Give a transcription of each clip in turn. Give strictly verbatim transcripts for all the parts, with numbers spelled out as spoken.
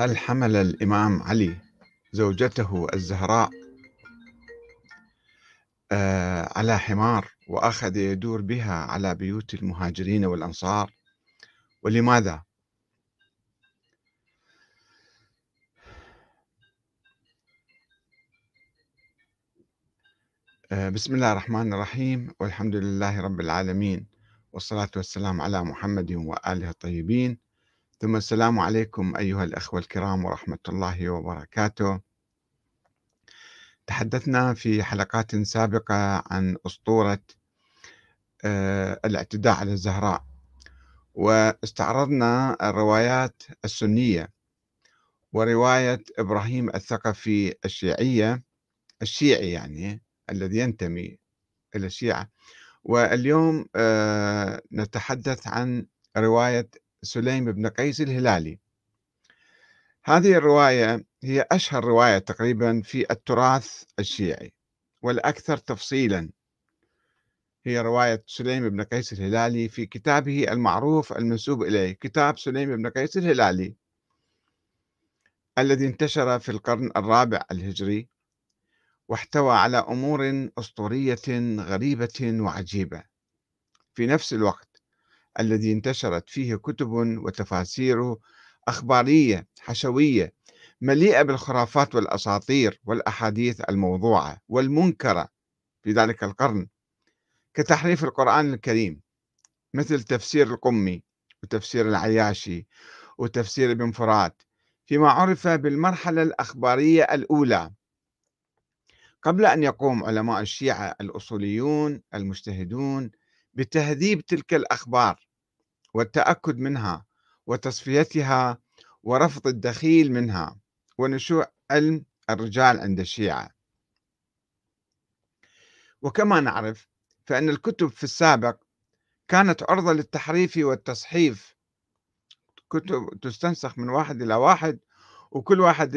هل حمل الإمام علي زوجته الزهراء على حمار وأخذ يدور بها على بيوت المهاجرين والأنصار؟ ولماذا؟ بسم الله الرحمن الرحيم، والحمد لله رب العالمين، والصلاة والسلام على محمد وآله الطيبين، ثم السلام عليكم أيها الأخوة الكرام ورحمة الله وبركاته. تحدثنا في حلقات سابقة عن أسطورة الاعتداء على الزهراء، واستعرضنا الروايات السنية ورواية إبراهيم الثقفي الشيعية الشيعي يعني الذي ينتمي إلى الشيعة. واليوم نتحدث عن رواية سليم بن قيس الهلالي. هذه الرواية هي أشهر رواية تقريبا في التراث الشيعي والأكثر تفصيلا، هي رواية سليم بن قيس الهلالي في كتابه المعروف المنسوب إليه، كتاب سليم بن قيس الهلالي الذي انتشر في القرن الرابع الهجري، واحتوى على أمور أسطورية غريبة وعجيبة في نفس الوقت الذي انتشرت فيه كتب وتفاسير أخبارية حشوية مليئة بالخرافات والأساطير والأحاديث الموضوعة والمنكرة في ذلك القرن، كتحريف القرآن الكريم مثل تفسير القمي وتفسير العياشي وتفسير ابن فرات، فيما عرف بالمرحلة الأخبارية الأولى قبل أن يقوم علماء الشيعة الأصوليون المجتهدون بتهذيب تلك الأخبار والتأكد منها وتصفيتها ورفض الدخيل منها ونشوء علم الرجال عند الشيعة. وكما نعرف فإن الكتب في السابق كانت عرضة للتحريف والتصحيف، كتب تستنسخ من واحد إلى واحد وكل واحد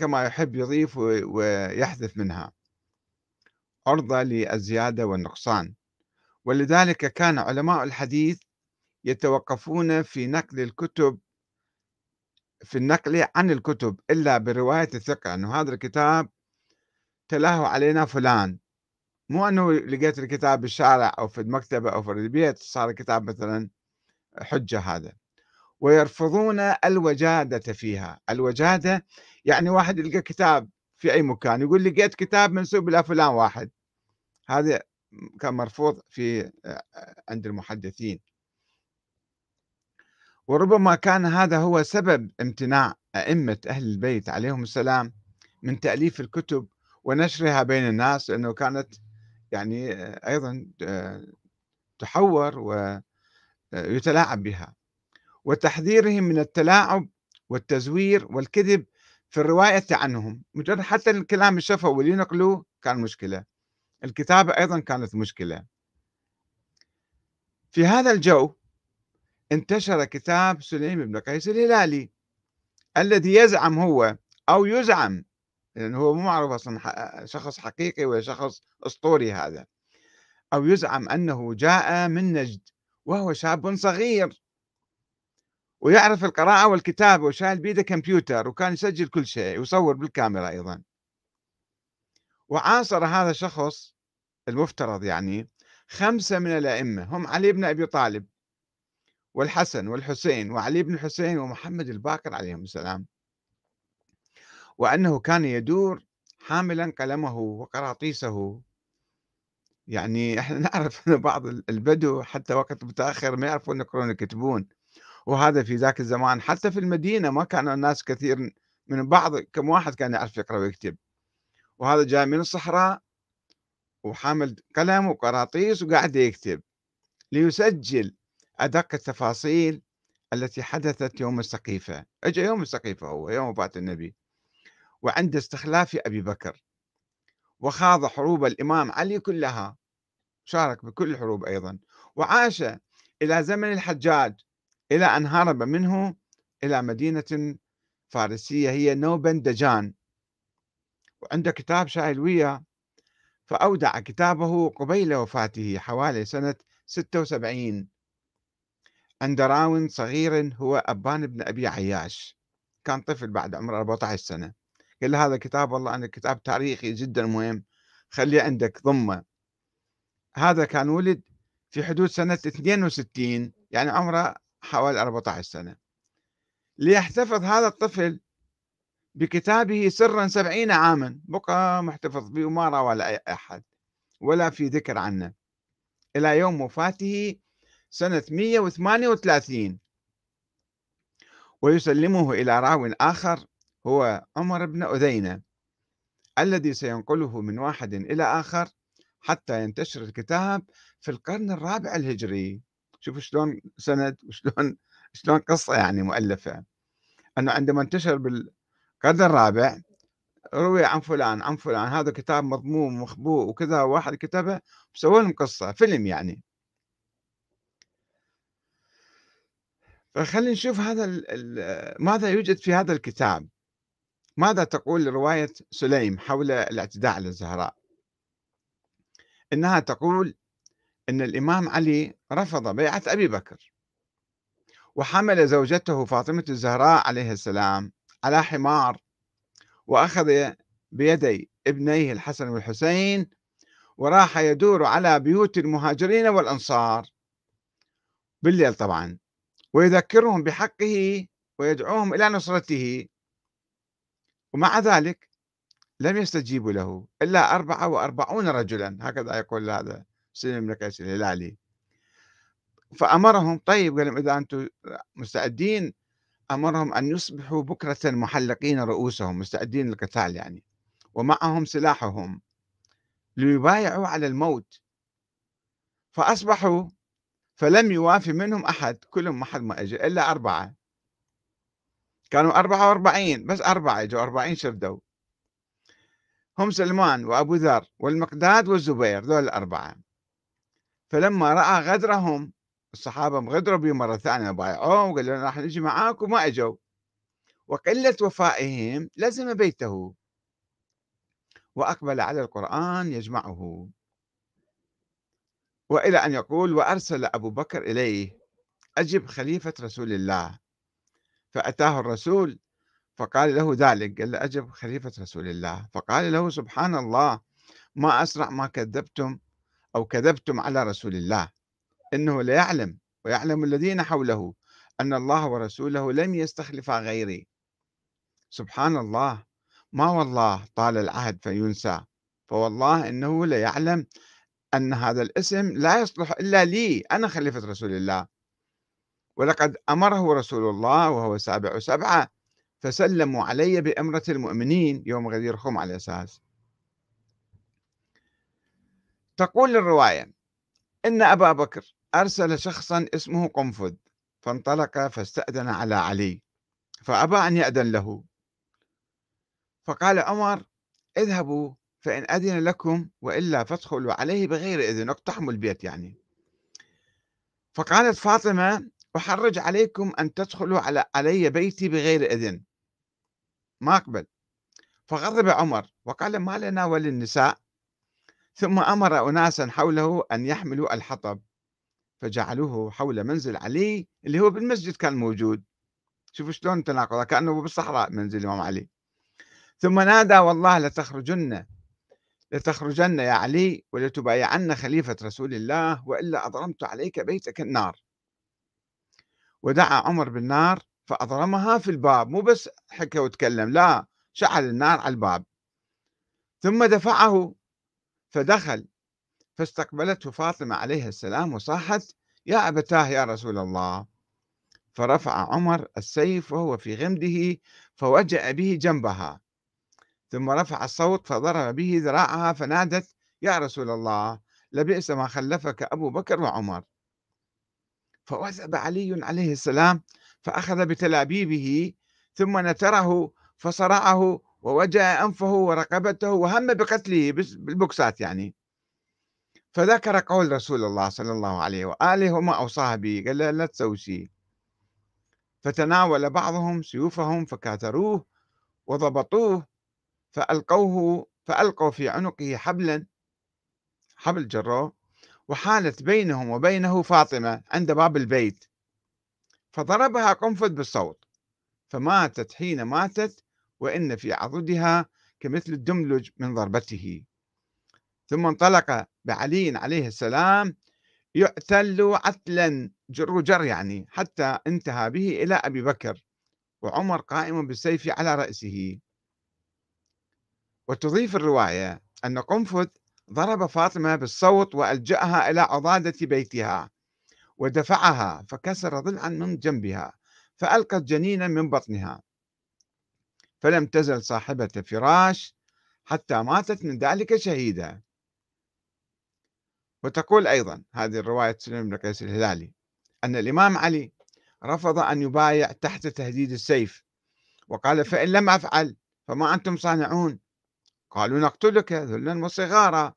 كما يحب يضيف ويحذف منها، عرضة للزيادة والنقصان. ولذلك كان علماء الحديث يتوقفون في نقل الكتب في النقل عن الكتب إلا برواية الثقة، أنه هذا الكتاب تلاه علينا فلان، مو أنه لقيت الكتاب بالشارع أو في المكتبة أو في البيت صار كتاب مثلا حجة هذا. ويرفضون الوجادة فيها. الوجادة يعني واحد يلقى كتاب في أي مكان يقول لقيت كتاب منسوب إلى فلان واحد، هذا كان مرفوض في عند المحدثين. وربما كان هذا هو سبب امتناع أئمة أهل البيت عليهم السلام من تأليف الكتب ونشرها بين الناس، لأنه كانت يعني أيضا تحور ويتلاعب بها، وتحذيرهم من التلاعب والتزوير والكذب في الرواية عنهم. مجرد حتى الكلام الشفوي اللي نقلوه كان مشكلة، الكتابة أيضا كانت مشكلة. في هذا الجو انتشر كتاب سليم بن قيس الهلالي الذي يزعم هو أو يزعم، لأنه هو مو معروف أصلا شخص حقيقي ولا شخص أسطوري هذا، أو يزعم أنه جاء من نجد وهو شاب صغير ويعرف القراءة والكتابة وشايل بيده كمبيوتر وكان يسجل كل شيء ويصور بالكاميرا أيضا. وعاصر هذا الشخص المفترض يعني خمسة من الأئمة، هم علي بن أبي طالب والحسن والحسين وعلي بن الحسين ومحمد الباقر عليهم السلام، وأنه كان يدور حاملا قلمه وقراطيسه. يعني احنا نعرف أن بعض البدو حتى وقت متأخر ما يعرفون يقرون يكتبون، وهذا في ذاك الزمان حتى في المدينة ما كان الناس كثير، من بعض كم واحد كان يعرف يقرأ ويكتب، وهذا جاي من الصحراء وحامل قلم وقراطيس وقاعد يكتب ليسجل أدق التفاصيل التي حدثت يوم السقيفة. أجا يوم السقيفة هو يوم وفاة النبي، وعند استخلاف أبي بكر، وخاض حروب الإمام علي كلها، شارك بكل الحروب أيضا، وعاش إلى زمن الحجاج إلى أن هرب منه إلى مدينة فارسية هي نوبندجان، وعنده كتاب شايل وياه. فأودع كتابه قبيل وفاته حوالي سنة ستة وسبعين عند راو صغير هو أبان بن أبي عياش، كان طفل بعد عمره أربعة عشر سنة، قال له هذا كتاب والله أنا كتاب تاريخي جدا مهم، خليه عندك ضمه. هذا كان ولد في حدود سنة اثنين وستين، يعني عمره حوالي أربعة عشر سنة، ليحتفظ هذا الطفل بكتابه سرا سبعين عاما، بقى محتفظ به وما روى لأحد ولا في ذكر عنه إلى يوم وفاته سنة مئة وثمانية وثلاثين، ويسلمه إلى راو آخر هو عمر بن أذينة الذي سينقله من واحد إلى آخر حتى ينتشر الكتاب في القرن الرابع الهجري. شوفوا شلون سند وشلون شلون قصة يعني مؤلفة، أنه عندما انتشر بالقرن الرابع روي عن فلان عن فلان، هذا كتاب مضموم ومخبوء وكذا، واحد كتبه وسوى لهم قصة فيلم يعني. فخلينا نشوف هذا ماذا يوجد في هذا الكتاب، ماذا تقول رواية سليم حول الاعتداء على الزهراء. إنها تقول إن الإمام علي رفض بيعة أبي بكر، وحمل زوجته فاطمة الزهراء عليه السلام على حمار، وأخذ بيدي ابنيه الحسن والحسين، وراح يدور على بيوت المهاجرين والأنصار بالليل طبعا، ويذكرهم بحقه ويدعوهم إلى نصرته، ومع ذلك لم يستجيبوا له إلا أربعة وأربعون رجلا، هكذا يقول هذا سليم بن قيس الهلالي. فأمرهم، طيب قال لهم إذا أنتم مستعدين، أمرهم أن يصبحوا بكرة محلقين رؤوسهم مستعدين للقتال يعني، ومعهم سلاحهم ليبايعوا على الموت. فأصبحوا فلم يوافي منهم أحد، كلهم أحد ما أجي إلا أربعة، كانوا أربعة وأربعين بس أربعة جو أربعين شردوا، هم سلمان وأبو ذر والمقداد والزبير، ذول الأربعة. فلما رأى غدرهم، الصحابة غدروا بهم مرة ثانية، بايعوه وقالوا راح نجي معاك وما أجوا، وقلة وفائهم لزم بيته وأقبل على القرآن يجمعه، وإلى أن يقول وأرسل أبو بكر إليه أجب خليفة رسول الله، فأتاه الرسول فقال له ذلك، قال له أجب خليفة رسول الله، فقال له سبحان الله ما أسرع ما كذبتم أو كذبتم على رسول الله، إنه ليعلم ويعلم الذين حوله أن الله ورسوله لم يستخلفا غيري، سبحان الله ما والله طال العهد فينسى، فوالله إنه ليعلم أن هذا الاسم لا يصلح إلا لي أنا خليفة رسول الله، ولقد أمره رسول الله وهو سابع سبعة فسلموا علي بأمرة المؤمنين يوم غدير خم. على أساس تقول الرواية إن أبا بكر أرسل شخصا اسمه قنفذ فانطلق فاستأذن على علي فأبى أن يأذن له، فقال عمر اذهبوا فإن أذن لكم وإلا فادخلوا عليه بغير إذن، اقتحموا البيت يعني. فقالت فاطمة أحرج عليكم أن تدخلوا على علي بيتي بغير إذن، ما أقبل. فغضب عمر وقال ما لنا وللنساء، ثم أمر أناسا حوله أن يحملوا الحطب فجعلوه حول منزل علي اللي هو بالمسجد كان موجود، شوفوا شلون تناقض، كأنه بالصحراء منزل الإمام علي. ثم نادى والله لتخرجن لتخرجن يا علي ولتبايعن خليفة رسول الله وإلا أضرمت عليك بيتك النار، ودعا عمر بالنار فأضرمها في الباب، مو بس حكى وتكلم، لا شعل النار على الباب، ثم دفعه فدخل، فاستقبلته فاطمة عليه السلام وصاحت يا أبتاه يا رسول الله، فرفع عمر السيف وهو في غمده فوجأ به جنبها، ثم رفع الصوت فضرب به ذراعها فنادت يا رسول الله لبئس ما خلفك أبو بكر وعمر، فوثب علي عليه السلام فأخذ بتلابيبه ثم نتره فصرعه ووجع أنفه ورقبته وهم بقتله بالبوكسات يعني. فذكر قول رسول الله صلى الله عليه وآله وما أوصاه به، قال لا تسوي شيء، فتناول بعضهم سيوفهم فكاتروه وضبطوه فألقوه فألقوا في عنقه حبلا، حبل جروه، وحالت بينهم وبينه فاطمة عند باب البيت، فضربها قنفذ بالصوت فماتت حين ماتت وإن في عضدها كمثل الدملج من ضربته. ثم انطلق بعلي عليه السلام يعتل عتلا جر جر يعني حتى انتهى به إلى أبي بكر وعمر قائم بالسيف على رأسه. وتضيف الرواية أن قنفذ ضرب فاطمة بالصوت وألجأها إلى عضادة بيتها ودفعها فكسر ضلعا من جنبها فألقت جنينا من بطنها، فلم تزل صاحبة فراش حتى ماتت من ذلك شهيدة. وتقول أيضا هذه الرواية سليم بن قيس الهلالي أن الإمام علي رفض أن يبايع تحت تهديد السيف وقال: فإن لم أفعل فما أنتم صانعون؟ قالوا: نقتلك ذلا وصغارا.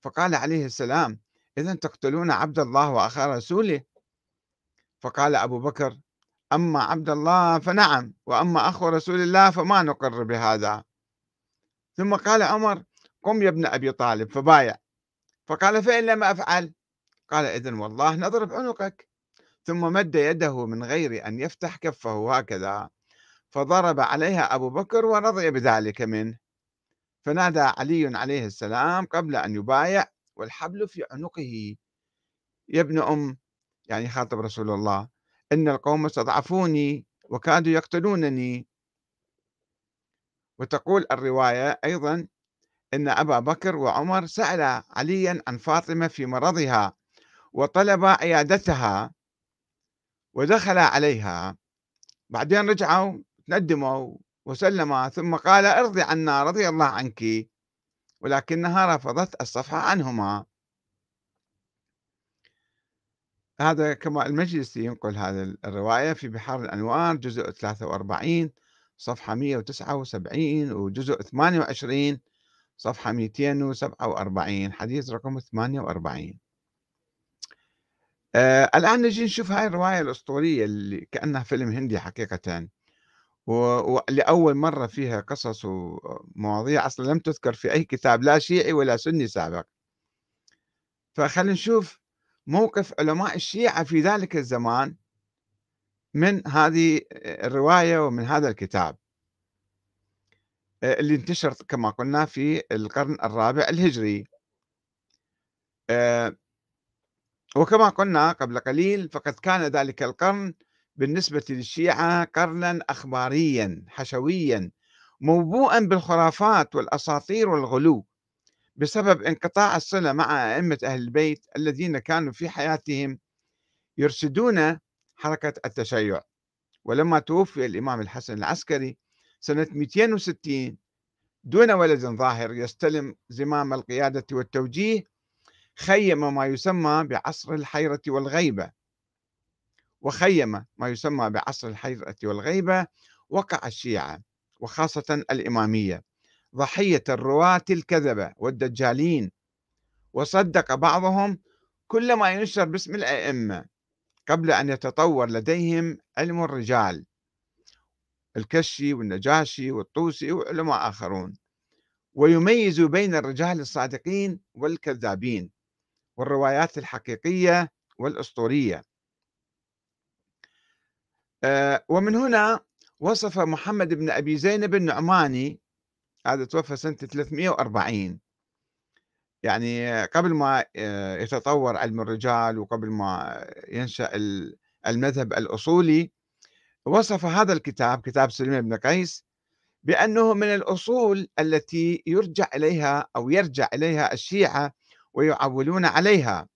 فقال عليه السلام: إذن تقتلون عبد الله وأخا رسوله؟ فقال أبو بكر: أما عبد الله فنعم، وأما أخو رسول الله فما نقر بهذا. ثم قال عمر: قم يا ابن أبي طالب فبايع. فقال: فإن لم أفعل؟ قال: إذن والله نضرب عنقك. ثم مد يده من غير أن يفتح كفه هكذا فضرب عليها أبو بكر ورضي بذلك منه. فنادى علي عليه السلام قبل أن يبايع والحبل في عنقه: يا ابن أم، يعني خاطب رسول الله، إن القوم استضعفوني وكادوا يقتلونني. وتقول الرواية أيضا إن أبا بكر وعمر سأل عليا عن فاطمة في مرضها وطلب عيادتها ودخل عليها، بعدين رجعوا تندموا وسلما، ثم قال: ارضي عنا رضي الله عنك، ولكنها رفضت الصفحة عنهما. هذا كما المجلسي ينقل هذه الرواية في بحار الأنوار جزء ثلاثة وأربعين صفحة مئة وتسعة وسبعين وجزء ثمانية وعشرين صفحة مئتين وسبعة وأربعين حديث رقم ثمانية وأربعين. آه الآن نجي نشوف هاي الرواية الأسطورية اللي كأنها فيلم هندي حقيقة، ولأول مرة فيها قصص ومواضيع أصلا لم تذكر في أي كتاب لا شيعي ولا سني سابق. فخلينا نشوف موقف علماء الشيعة في ذلك الزمان من هذه الرواية ومن هذا الكتاب اللي انتشر كما قلنا في القرن الرابع الهجري. وكما قلنا قبل قليل فقد كان ذلك القرن بالنسبة للشيعة قرنا أخباريا حشويا موبوءا بالخرافات والأساطير والغلو بسبب انقطاع الصلة مع أئمة أهل البيت الذين كانوا في حياتهم يرشدون حركة التشيع. ولما توفي الإمام الحسن العسكري سنة مئتين وستين دون ولد ظاهر يستلم زمام القيادة والتوجيه، خيم ما يسمى بعصر الحيرة والغيبة، وخيم ما يسمى بعصر الحيرة والغيبة وقع الشيعة وخاصة الإمامية ضحية الرواة الكذبة والدجالين، وصدق بعضهم كل ما ينشر باسم الأئمة قبل أن يتطور لديهم علم الرجال، الكشي والنجاشي والطوسي وعلماء آخرون، ويميز بين الرجال الصادقين والكذابين والروايات الحقيقية والأسطورية. ومن هنا وصف محمد بن أبي زينب النعماني، هذا توفى سنة ثلاثمئة وأربعين يعني قبل ما يتطور علم الرجال وقبل ما ينشأ المذهب الأصولي، وصف هذا الكتاب كتاب سليم بن قيس بأنه من الأصول التي يرجع إليها أو يرجع إليها الشيعة ويعولون عليها.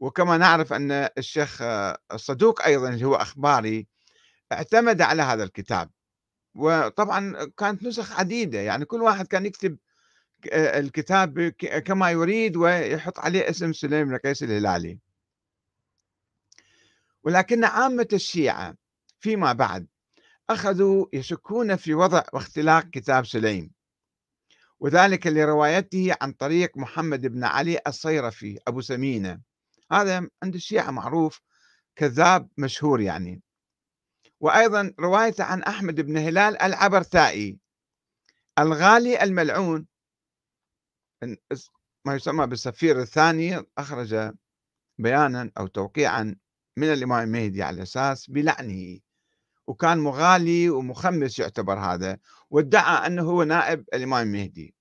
وكما نعرف أن الشيخ الصدوق أيضا اللي هو أخباري اعتمد على هذا الكتاب، وطبعا كانت نسخ عديدة يعني كل واحد كان يكتب الكتاب كما يريد ويحط عليه اسم سليم بن قيس الهلالي. ولكن عامة الشيعة فيما بعد أخذوا يشكون في وضع واختلاق كتاب سليم، وذلك لروايته عن طريق محمد بن علي الصيرفي أبو سمينة، هذا عند الشيعة معروف كذاب مشهور يعني، وأيضا روايته عن أحمد بن هلال العبرتائي الغالي الملعون ما يسمى بالسفير الثاني، أخرج بيانا أو توقيعا من الإمام المهدي على أساس بلعنه وكان مغالي ومخمس يعتبر هذا، وادعى أنه هو نائب الإمام المهدي.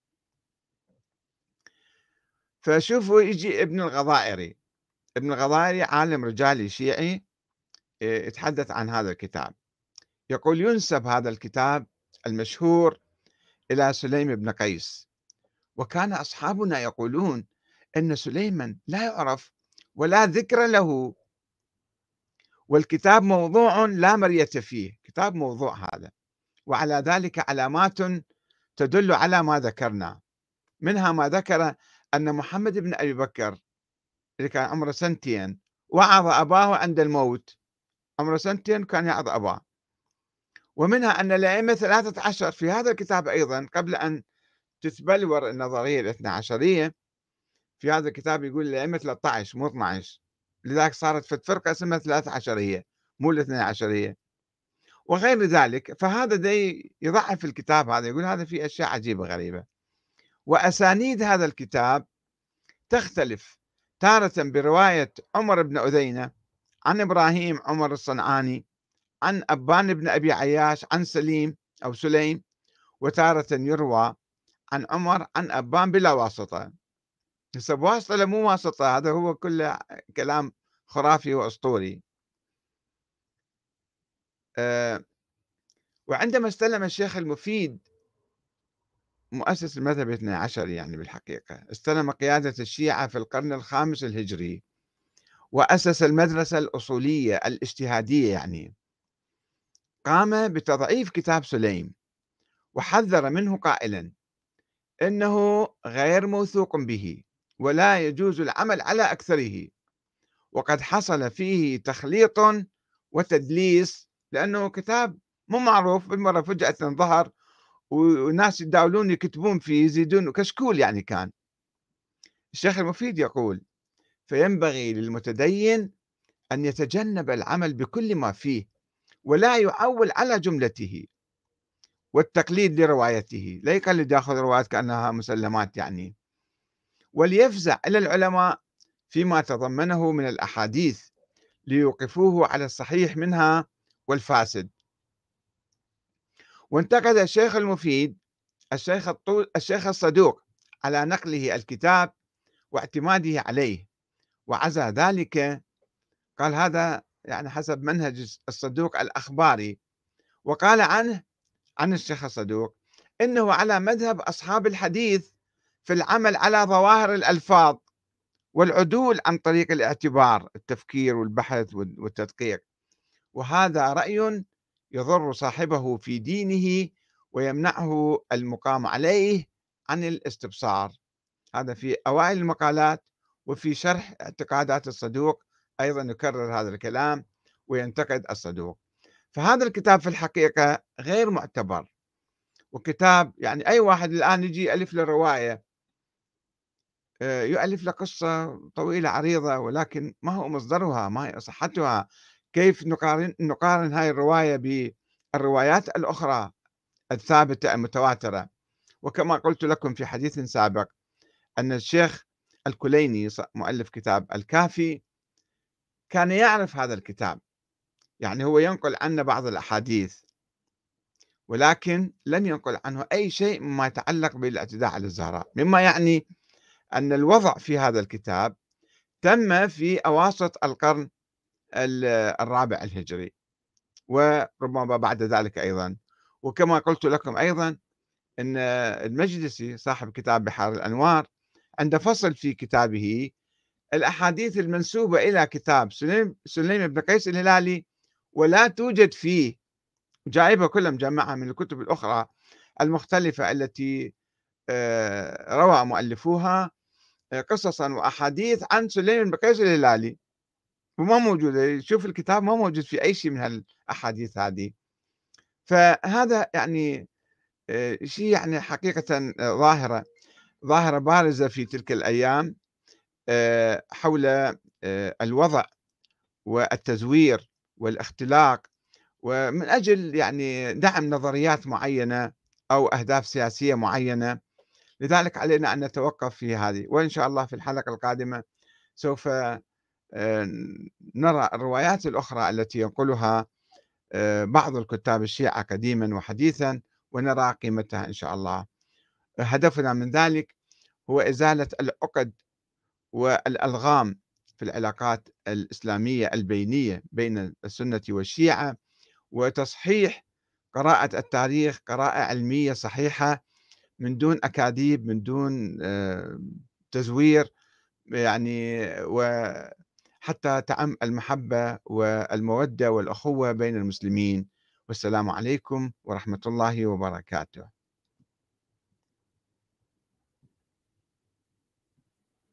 فشوفوا يجي ابن الغضائري، ابن الغضائري عالم رجالي شيعي يتحدث عن هذا الكتاب، يقول: ينسب هذا الكتاب المشهور إلى سليم بن قيس، وكان أصحابنا يقولون أن سليما لا يعرف ولا ذكر له، والكتاب موضوع لا مرية فيه، كتاب موضوع هذا، وعلى ذلك علامات تدل على ما ذكرنا، منها ما ذكر أن محمد بن أبي بكر اللي كان عمره سنتين وعظ أباه عند الموت، عمره سنتين كان يعظ أباه. ومنها أن الأئمة ثلاثة عشر في هذا الكتاب أيضا، قبل أن تتبلور النظرية الاثنى عشرية، في هذا الكتاب يقول الأئمة ثلاثة عشر مو اثني عشر، لذلك صارت في الفرقة اسمها ثلاثة عشرية مو الاثنى عشرية وغير ذلك. فهذا دي يضعف الكتاب هذا، يقول هذا فيه أشياء عجيبة غريبة. وأسانيد هذا الكتاب تختلف، تارة برواية عمر بن أذينة عن إبراهيم عمر الصنعاني عن أبان بن أبي عياش عن سليم أو سليم، وتارة يروى عن عمر عن أبان بلا واسطة. هسه بواسطة لا مو واسطة، هذا هو كله كلام خرافي وأسطوري. أه وعندما استلم الشيخ المفيد مؤسس المذهب الاثني عشر، يعني بالحقيقة استلم قيادة الشيعة في القرن الخامس الهجري، وأسس المدرسة الأصولية الاجتهادية، يعني قام بتضعيف كتاب سليم، وحذر منه قائلا إنه غير موثوق به ولا يجوز العمل على أكثره، وقد حصل فيه تخليط وتدليس، لأنه كتاب مو معروف، بالمرة فجأة ظهر وناس يداولون يكتبون فيه يزيدون وكشكول يعني. كان الشيخ المفيد يقول: فينبغي للمتدين أن يتجنب العمل بكل ما فيه، ولا يعول على جملته والتقليد لروايته، لا يقلد يأخذ روايات كأنها مسلمات يعني، وليفزع إلى العلماء فيما تضمنه من الأحاديث ليوقفوه على الصحيح منها والفاسد. وانتقد الشيخ المفيد الشيخ الشيخ الصدوق على نقله الكتاب واعتماده عليه، وعزى ذلك، قال هذا يعني حسب منهج الصدوق الأخباري، وقال عنه عن الشيخ الصدوق إنه على مذهب أصحاب الحديث في العمل على ظواهر الألفاظ والعدول عن طريق الاعتبار، التفكير والبحث والتدقيق، وهذا رأي يضر صاحبه في دينه ويمنعه المقام عليه عن الاستبصار. هذا في أوائل المقالات، وفي شرح اعتقادات الصدوق أيضا يكرر هذا الكلام وينتقد الصدوق. فهذا الكتاب في الحقيقة غير معتبر، وكتاب يعني أي واحد الآن يجي يؤلف له رواية، يؤلف له قصة طويلة عريضة، ولكن ما هو مصدرها، ما هي صحتها، كيف نقارن, نقارن هاي الرواية بالروايات الأخرى الثابتة المتواترة. وكما قلت لكم في حديث سابق أن الشيخ الكليني مؤلف كتاب الكافي كان يعرف هذا الكتاب، يعني هو ينقل عنه بعض الأحاديث، ولكن لم ينقل عنه أي شيء مما يتعلق بالاعتداء على الزهراء، مما يعني أن الوضع في هذا الكتاب تم في أواسط القرن الرابع الهجري وربما بعد ذلك أيضا. وكما قلت لكم أيضا أن المجلسي صاحب كتاب بحار الأنوار عند فصل في كتابه الأحاديث المنسوبة إلى كتاب سليم, سليم بن قيس الهلالي ولا توجد فيه، جايبها كلها مجمعها من الكتب الأخرى المختلفة التي روى مؤلفوها قصصا وأحاديث عن سليم بن قيس الهلالي، وما موجودة. شوف الكتاب ما موجود في أي شيء من هالأحاديث هذه. فهذا يعني شيء يعني حقيقة ظاهرة ظاهرة بارزة في تلك الأيام حول الوضع والتزوير والاختلاق، ومن أجل يعني دعم نظريات معينة أو أهداف سياسية معينة. لذلك علينا أن نتوقف في هذه، وإن شاء الله في الحلقة القادمة سوف نرى الروايات الأخرى التي ينقلها بعض الكتاب الشيعة قديما وحديثا، ونرى قيمتها إن شاء الله. هدفنا من ذلك هو إزالة العقد والألغام في العلاقات الإسلامية البينية بين السنة والشيعة، وتصحيح قراءة التاريخ قراءة علمية صحيحة من دون أكاذيب، من دون تزوير، يعني وحتى تعم المحبة والمودة والأخوة بين المسلمين. والسلام عليكم ورحمة الله وبركاته.